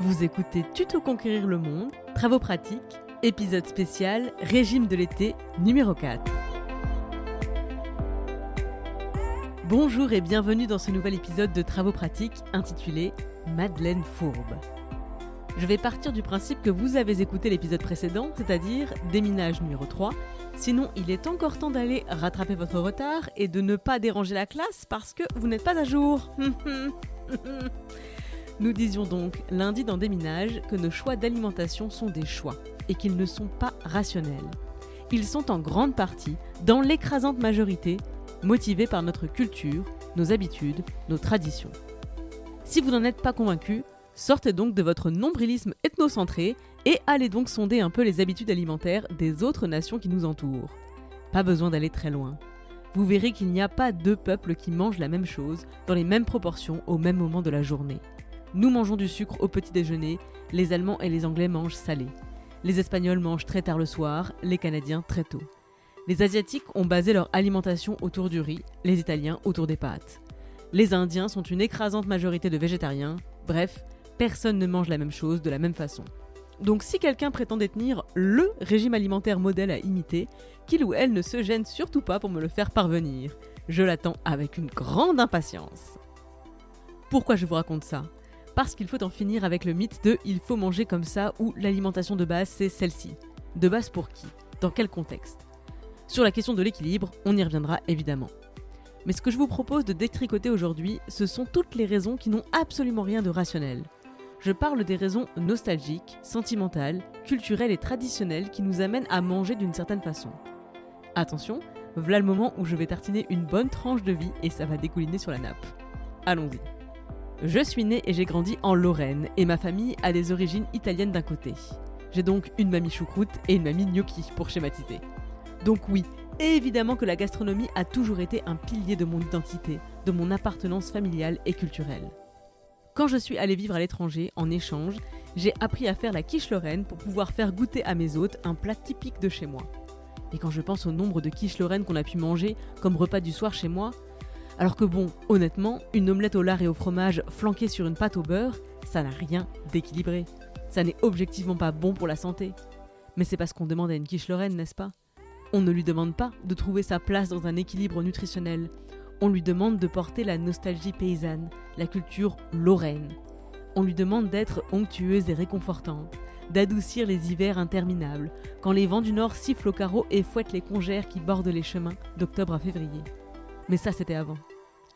Vous écoutez Tuto Conquérir le Monde, Travaux Pratiques, épisode spécial, Régime de l'été, numéro 4. Bonjour et bienvenue dans ce nouvel épisode de Travaux Pratiques intitulé « Madeleine Fourbe ». Je vais partir du principe que vous avez écouté l'épisode précédent, c'est-à-dire « Déminage numéro 3 ». Sinon, il est encore temps d'aller rattraper votre retard et de ne pas déranger la classe parce que vous n'êtes pas à jour. Nous disions donc lundi dans Déminage que nos choix d'alimentation sont des choix et qu'ils ne sont pas rationnels. Ils sont en grande partie, dans l'écrasante majorité, motivés par notre culture, nos habitudes, nos traditions. Si vous n'en êtes pas convaincu, sortez donc de votre nombrilisme ethnocentré et allez donc sonder un peu les habitudes alimentaires des autres nations qui nous entourent. Pas besoin d'aller très loin. Vous verrez qu'il n'y a pas deux peuples qui mangent la même chose dans les mêmes proportions au même moment de la journée. Nous mangeons du sucre au petit déjeuner, les Allemands et les Anglais mangent salé. Les Espagnols mangent très tard le soir, les Canadiens très tôt. Les Asiatiques ont basé leur alimentation autour du riz, les Italiens autour des pâtes. Les Indiens sont une écrasante majorité de végétariens, bref, personne ne mange la même chose de la même façon. Donc si quelqu'un prétend détenir le régime alimentaire modèle à imiter, qu'il ou elle ne se gêne surtout pas pour me le faire parvenir. Je l'attends avec une grande impatience. Pourquoi je vous raconte ça ? Parce qu'il faut en finir avec le mythe de « il faut manger comme ça » ou « l'alimentation de base, c'est celle-ci ». De base pour qui ? Dans quel contexte ? Sur la question de l'équilibre, on y reviendra évidemment. Mais ce que je vous propose de détricoter aujourd'hui, ce sont toutes les raisons qui n'ont absolument rien de rationnel. Je parle des raisons nostalgiques, sentimentales, culturelles et traditionnelles qui nous amènent à manger d'une certaine façon. Attention, voilà le moment où je vais tartiner une bonne tranche de vie et ça va découliner sur la nappe. Allons-y. Je suis née et j'ai grandi en Lorraine, et ma famille a des origines italiennes d'un côté. J'ai donc une mamie choucroute et une mamie gnocchi, pour schématiser. Donc oui, évidemment que la gastronomie a toujours été un pilier de mon identité, de mon appartenance familiale et culturelle. Quand je suis allée vivre à l'étranger, en échange, j'ai appris à faire la quiche lorraine pour pouvoir faire goûter à mes hôtes un plat typique de chez moi. Et quand je pense au nombre de quiches lorraines qu'on a pu manger comme repas du soir chez moi, alors que bon, honnêtement, une omelette au lard et au fromage flanquée sur une pâte au beurre, ça n'a rien d'équilibré. Ça n'est objectivement pas bon pour la santé. Mais c'est pas ce qu'on demande à une quiche lorraine, n'est-ce pas ? On ne lui demande pas de trouver sa place dans un équilibre nutritionnel. On lui demande de porter la nostalgie paysanne, la culture lorraine. On lui demande d'être onctueuse et réconfortante, d'adoucir les hivers interminables, quand les vents du nord sifflent au carreau et fouettent les congères qui bordent les chemins d'octobre à février. Mais ça, c'était avant.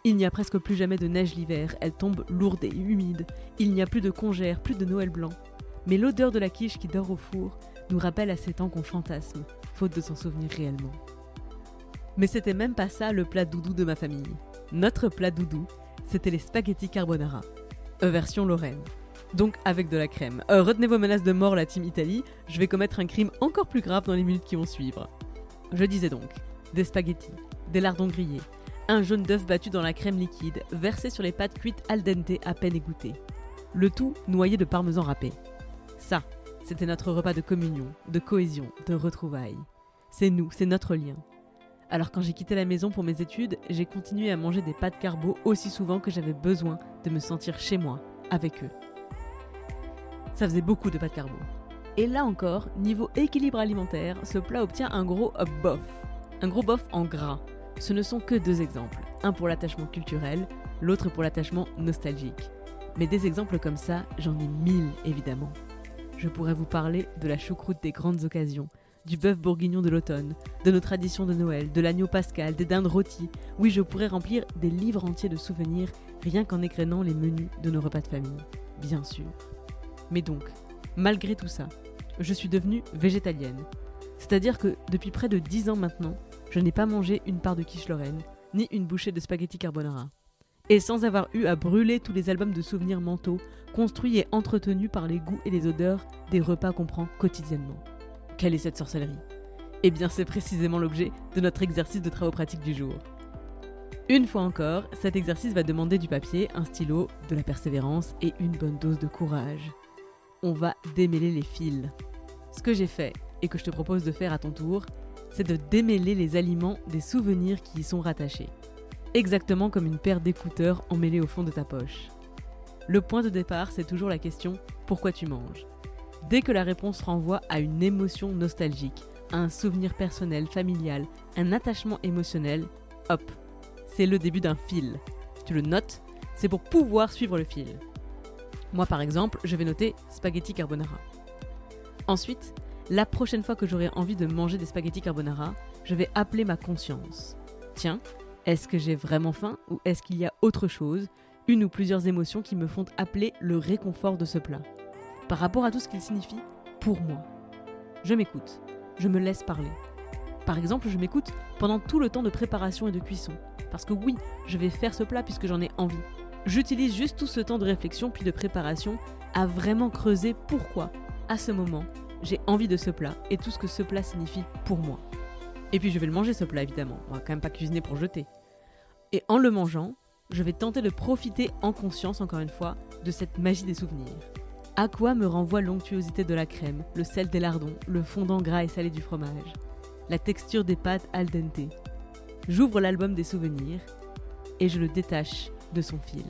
Il n'y a presque plus jamais de neige l'hiver, elle tombe lourde et humide. Il n'y a plus de congères, plus de Noël blanc. Mais l'odeur de la quiche qui dort au four nous rappelle à ces temps qu'on fantasme, faute de s'en souvenir réellement. Mais c'était même pas ça le plat doudou de ma famille. Notre plat doudou, c'était les spaghettis carbonara. Version lorraine. Donc avec de la crème. Retenez vos menaces de mort, la team Italie, je vais commettre un crime encore plus grave dans les minutes qui vont suivre. Je disais donc, des spaghettis, des lardons grillés, un jaune d'œuf battu dans la crème liquide, versé sur les pâtes cuites al dente à peine égouttées. Le tout noyé de parmesan râpé. Ça, c'était notre repas de communion, de cohésion, de retrouvailles. C'est nous, c'est notre lien. Alors quand j'ai quitté la maison pour mes études, j'ai continué à manger des pâtes carbo aussi souvent que j'avais besoin de me sentir chez moi, avec eux. Ça faisait beaucoup de pâtes carbo. Et là encore, niveau équilibre alimentaire, ce plat obtient un gros bof. Un gros bof en gras. Ce ne sont que deux exemples, un pour l'attachement culturel, l'autre pour l'attachement nostalgique. Mais des exemples comme ça, j'en ai 1000 évidemment. Je pourrais vous parler de la choucroute des grandes occasions, du bœuf bourguignon de l'automne, de nos traditions de Noël, de l'agneau pascal, des dindes rôties. Oui, je pourrais remplir des livres entiers de souvenirs rien qu'en égrenant les menus de nos repas de famille, bien sûr. Mais donc, malgré tout ça, je suis devenue végétalienne. C'est-à-dire que depuis près de 10 ans maintenant, je n'ai pas mangé une part de quiche lorraine, ni une bouchée de spaghetti carbonara. et sans avoir eu à brûler tous les albums de souvenirs mentaux, construits et entretenus par les goûts et les odeurs des repas qu'on prend quotidiennement. Quelle est cette sorcellerie ? Eh bien, c'est précisément l'objet de notre exercice de travaux pratiques du jour. Une fois encore, cet exercice va demander du papier, un stylo, de la persévérance et une bonne dose de courage. On va démêler les fils. Ce que j'ai fait, et que je te propose de faire à ton tour, c'est de démêler les aliments des souvenirs qui y sont rattachés. Exactement comme une paire d'écouteurs emmêlés au fond de ta poche. Le point de départ, c'est toujours la question « Pourquoi tu manges ?». Dès que la réponse renvoie à une émotion nostalgique, à un souvenir personnel, familial, un attachement émotionnel, hop, c'est le début d'un fil. Tu le notes, c'est pour pouvoir suivre le fil. Moi par exemple, je vais noter « spaghetti carbonara ». Ensuite, la prochaine fois que j'aurai envie de manger des spaghettis carbonara, je vais appeler ma conscience. Tiens, est-ce que j'ai vraiment faim ou est-ce qu'il y a autre chose, une ou plusieurs émotions qui me font appeler le réconfort de ce plat ? Par rapport à tout ce qu'il signifie pour moi. Je m'écoute, je me laisse parler. Par exemple, je m'écoute pendant tout le temps de préparation et de cuisson. Parce que oui, je vais faire ce plat puisque j'en ai envie. J'utilise juste tout ce temps de réflexion puis de préparation à vraiment creuser pourquoi, à ce moment, j'ai envie de ce plat et tout ce que ce plat signifie pour moi. Et puis je vais le manger ce plat évidemment, on va quand même pas cuisiner pour jeter. Et en le mangeant, je vais tenter de profiter en conscience encore une fois de cette magie des souvenirs. À quoi me renvoie l'onctuosité de la crème, le sel des lardons, le fondant gras et salé du fromage, la texture des pâtes al dente. J'ouvre l'album des souvenirs et je le détache de son fil.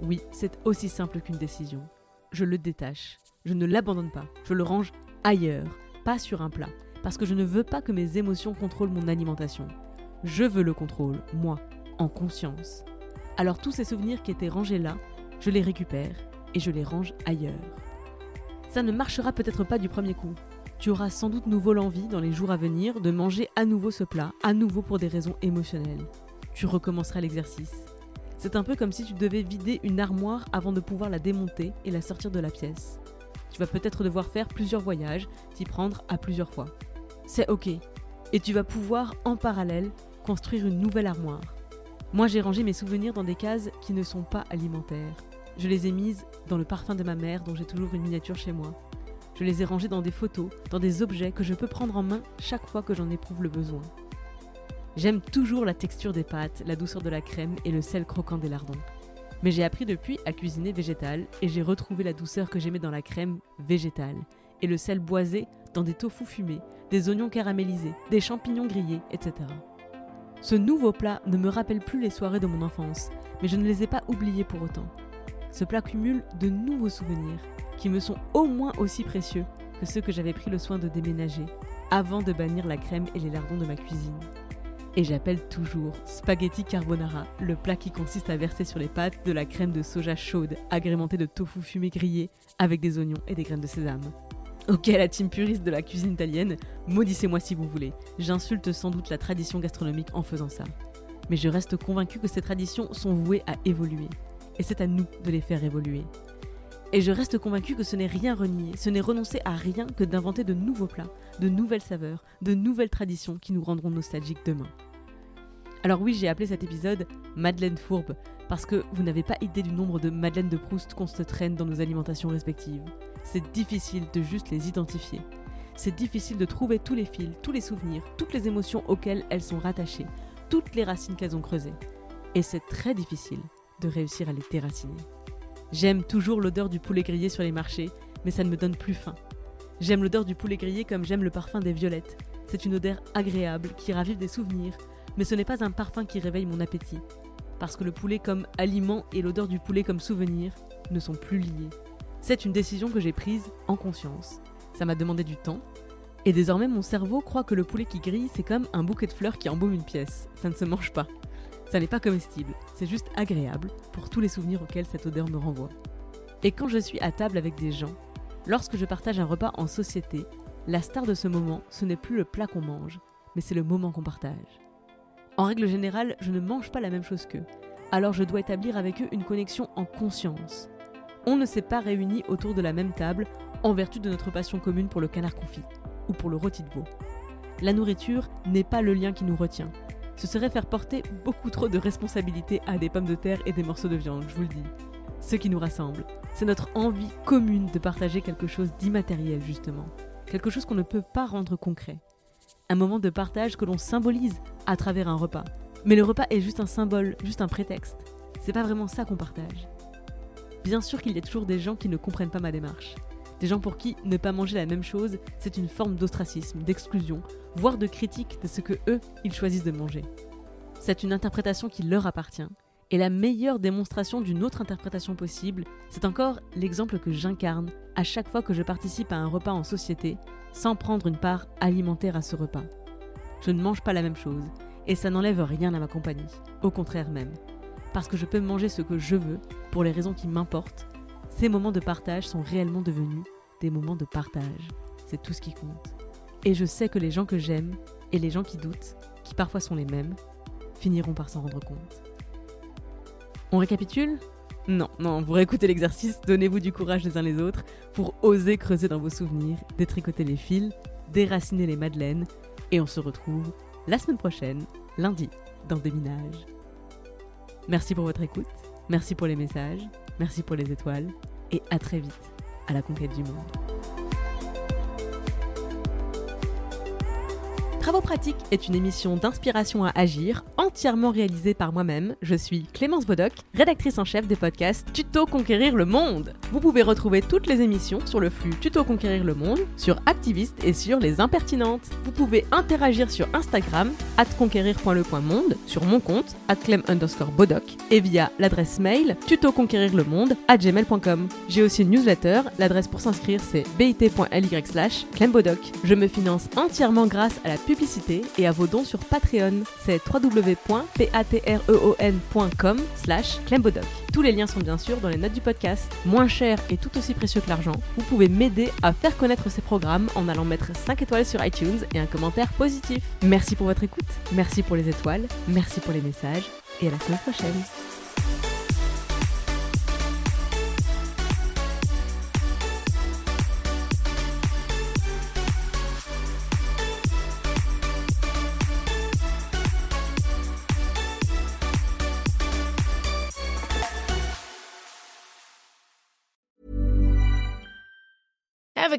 Oui, c'est aussi simple qu'une décision. Je le détache. Je ne l'abandonne pas, je le range ailleurs, pas sur un plat, parce que je ne veux pas que mes émotions contrôlent mon alimentation. Je veux le contrôle, moi, en conscience. Alors tous ces souvenirs qui étaient rangés là, je les récupère et je les range ailleurs. Ça ne marchera peut-être pas du premier coup. Tu auras sans doute nouveau l'envie, dans les jours à venir, de manger à nouveau ce plat, à nouveau pour des raisons émotionnelles. Tu recommenceras l'exercice. C'est un peu comme si tu devais vider une armoire avant de pouvoir la démonter et la sortir de la pièce. Tu vas peut-être devoir faire plusieurs voyages, t'y prendre à plusieurs fois. C'est ok. Et tu vas pouvoir, en parallèle, construire une nouvelle armoire. Moi, j'ai rangé mes souvenirs dans des cases qui ne sont pas alimentaires. Je les ai mises dans le parfum de ma mère, dont j'ai toujours une miniature chez moi. Je les ai rangées dans des photos, dans des objets que je peux prendre en main chaque fois que j'en éprouve le besoin. J'aime toujours la texture des pâtes, la douceur de la crème et le sel croquant des lardons. Mais j'ai appris depuis à cuisiner végétal et j'ai retrouvé la douceur que j'aimais dans la crème végétale et le sel boisé dans des tofu fumés, des oignons caramélisés, des champignons grillés, etc. Ce nouveau plat ne me rappelle plus les soirées de mon enfance, mais je ne les ai pas oubliées pour autant. Ce plat cumule de nouveaux souvenirs qui me sont au moins aussi précieux que ceux que j'avais pris le soin de déménager avant de bannir la crème et les lardons de ma cuisine. Et j'appelle toujours spaghetti carbonara, le plat qui consiste à verser sur les pâtes de la crème de soja chaude, agrémentée de tofu fumé grillé, avec des oignons et des graines de sésame. Ok, la team puriste de la cuisine italienne, maudissez-moi si vous voulez, j'insulte sans doute la tradition gastronomique en faisant ça. Mais je reste convaincue que ces traditions sont vouées à évoluer, et c'est à nous de les faire évoluer. Et je reste convaincue que ce n'est rien renier, ce n'est renoncer à rien que d'inventer de nouveaux plats, de nouvelles saveurs, de nouvelles traditions qui nous rendront nostalgiques demain. Alors oui, j'ai appelé cet épisode « Madeleine fourbe » parce que vous n'avez pas idée du nombre de Madeleines de Proust qu'on se traîne dans nos alimentations respectives. C'est difficile de juste les identifier. C'est difficile de trouver tous les fils, tous les souvenirs, toutes les émotions auxquelles elles sont rattachées, toutes les racines qu'elles ont creusées. Et c'est très difficile de réussir à les déraciner. J'aime toujours l'odeur du poulet grillé sur les marchés, mais ça ne me donne plus faim. J'aime l'odeur du poulet grillé comme j'aime le parfum des violettes. C'est une odeur agréable qui ravive des souvenirs, mais ce n'est pas un parfum qui réveille mon appétit. Parce que le poulet comme aliment et l'odeur du poulet comme souvenir ne sont plus liés. C'est une décision que j'ai prise en conscience. Ça m'a demandé du temps, et désormais mon cerveau croit que le poulet qui grille, c'est comme un bouquet de fleurs qui embaume une pièce. Ça ne se mange pas. Ça n'est pas comestible, c'est juste agréable pour tous les souvenirs auxquels cette odeur me renvoie. Et quand je suis à table avec des gens, lorsque je partage un repas en société, la star de ce moment, ce n'est plus le plat qu'on mange, mais c'est le moment qu'on partage. En règle générale, je ne mange pas la même chose qu'eux, alors je dois établir avec eux une connexion en conscience. On ne s'est pas réunis autour de la même table en vertu de notre passion commune pour le canard confit ou pour le rôti de veau. La nourriture n'est pas le lien qui nous retient. Ce serait faire porter beaucoup trop de responsabilités à des pommes de terre et des morceaux de viande, je vous le dis. Ce qui nous rassemble, c'est notre envie commune de partager quelque chose d'immatériel justement. Quelque chose qu'on ne peut pas rendre concret. Un moment de partage que l'on symbolise à travers un repas. Mais le repas est juste un symbole, juste un prétexte. C'est pas vraiment ça qu'on partage. Bien sûr qu'il y a toujours des gens qui ne comprennent pas ma démarche. Des gens pour qui ne pas manger la même chose, c'est une forme d'ostracisme, d'exclusion, voire de critique de ce que eux, ils choisissent de manger. C'est une interprétation qui leur appartient. Et la meilleure démonstration d'une autre interprétation possible, c'est encore l'exemple que j'incarne à chaque fois que je participe à un repas en société, sans prendre une part alimentaire à ce repas. Je ne mange pas la même chose, et ça n'enlève rien à ma compagnie, au contraire même. Parce que je peux manger ce que je veux, pour les raisons qui m'importent, ces moments de partage sont réellement devenus des moments de partage. C'est tout ce qui compte. Et je sais que les gens que j'aime et les gens qui doutent, qui parfois sont les mêmes, finiront par s'en rendre compte. On récapitule ? Non, vous réécoutez l'exercice, donnez-vous du courage les uns les autres pour oser creuser dans vos souvenirs, détricoter les fils, déraciner les madeleines et on se retrouve la semaine prochaine, lundi, dans Déminage. Merci pour votre écoute, merci pour les messages. Merci pour les étoiles et à très vite à la conquête du monde. Travaux pratiques est une émission d'inspiration à agir, entièrement réalisée par moi-même. Je suis Clémence Bodoc, rédactrice en chef des podcasts Tuto Conquérir le Monde. Vous pouvez retrouver toutes les émissions sur le flux Tuto Conquérir le Monde, sur Activiste et sur Les Impertinentes. Vous pouvez interagir sur Instagram, @conquérir.le.monde, sur mon compte, @clem_bodoc, et via l'adresse mail tutoconquérirlemonde@gmail.com. J'ai aussi une newsletter, l'adresse pour s'inscrire c'est bit.ly/clembodoc. Je me finance entièrement grâce à la publicité et à vos dons sur Patreon, c'est www.patreon.com/clembodoc. Tous les liens sont bien sûr dans les notes du podcast. Moins cher et tout aussi précieux que l'argent, vous pouvez m'aider à faire connaître ces programmes en allant mettre 5 étoiles sur iTunes et un commentaire positif. Merci pour votre écoute, merci pour les étoiles, merci pour les messages et à la semaine prochaine. Ever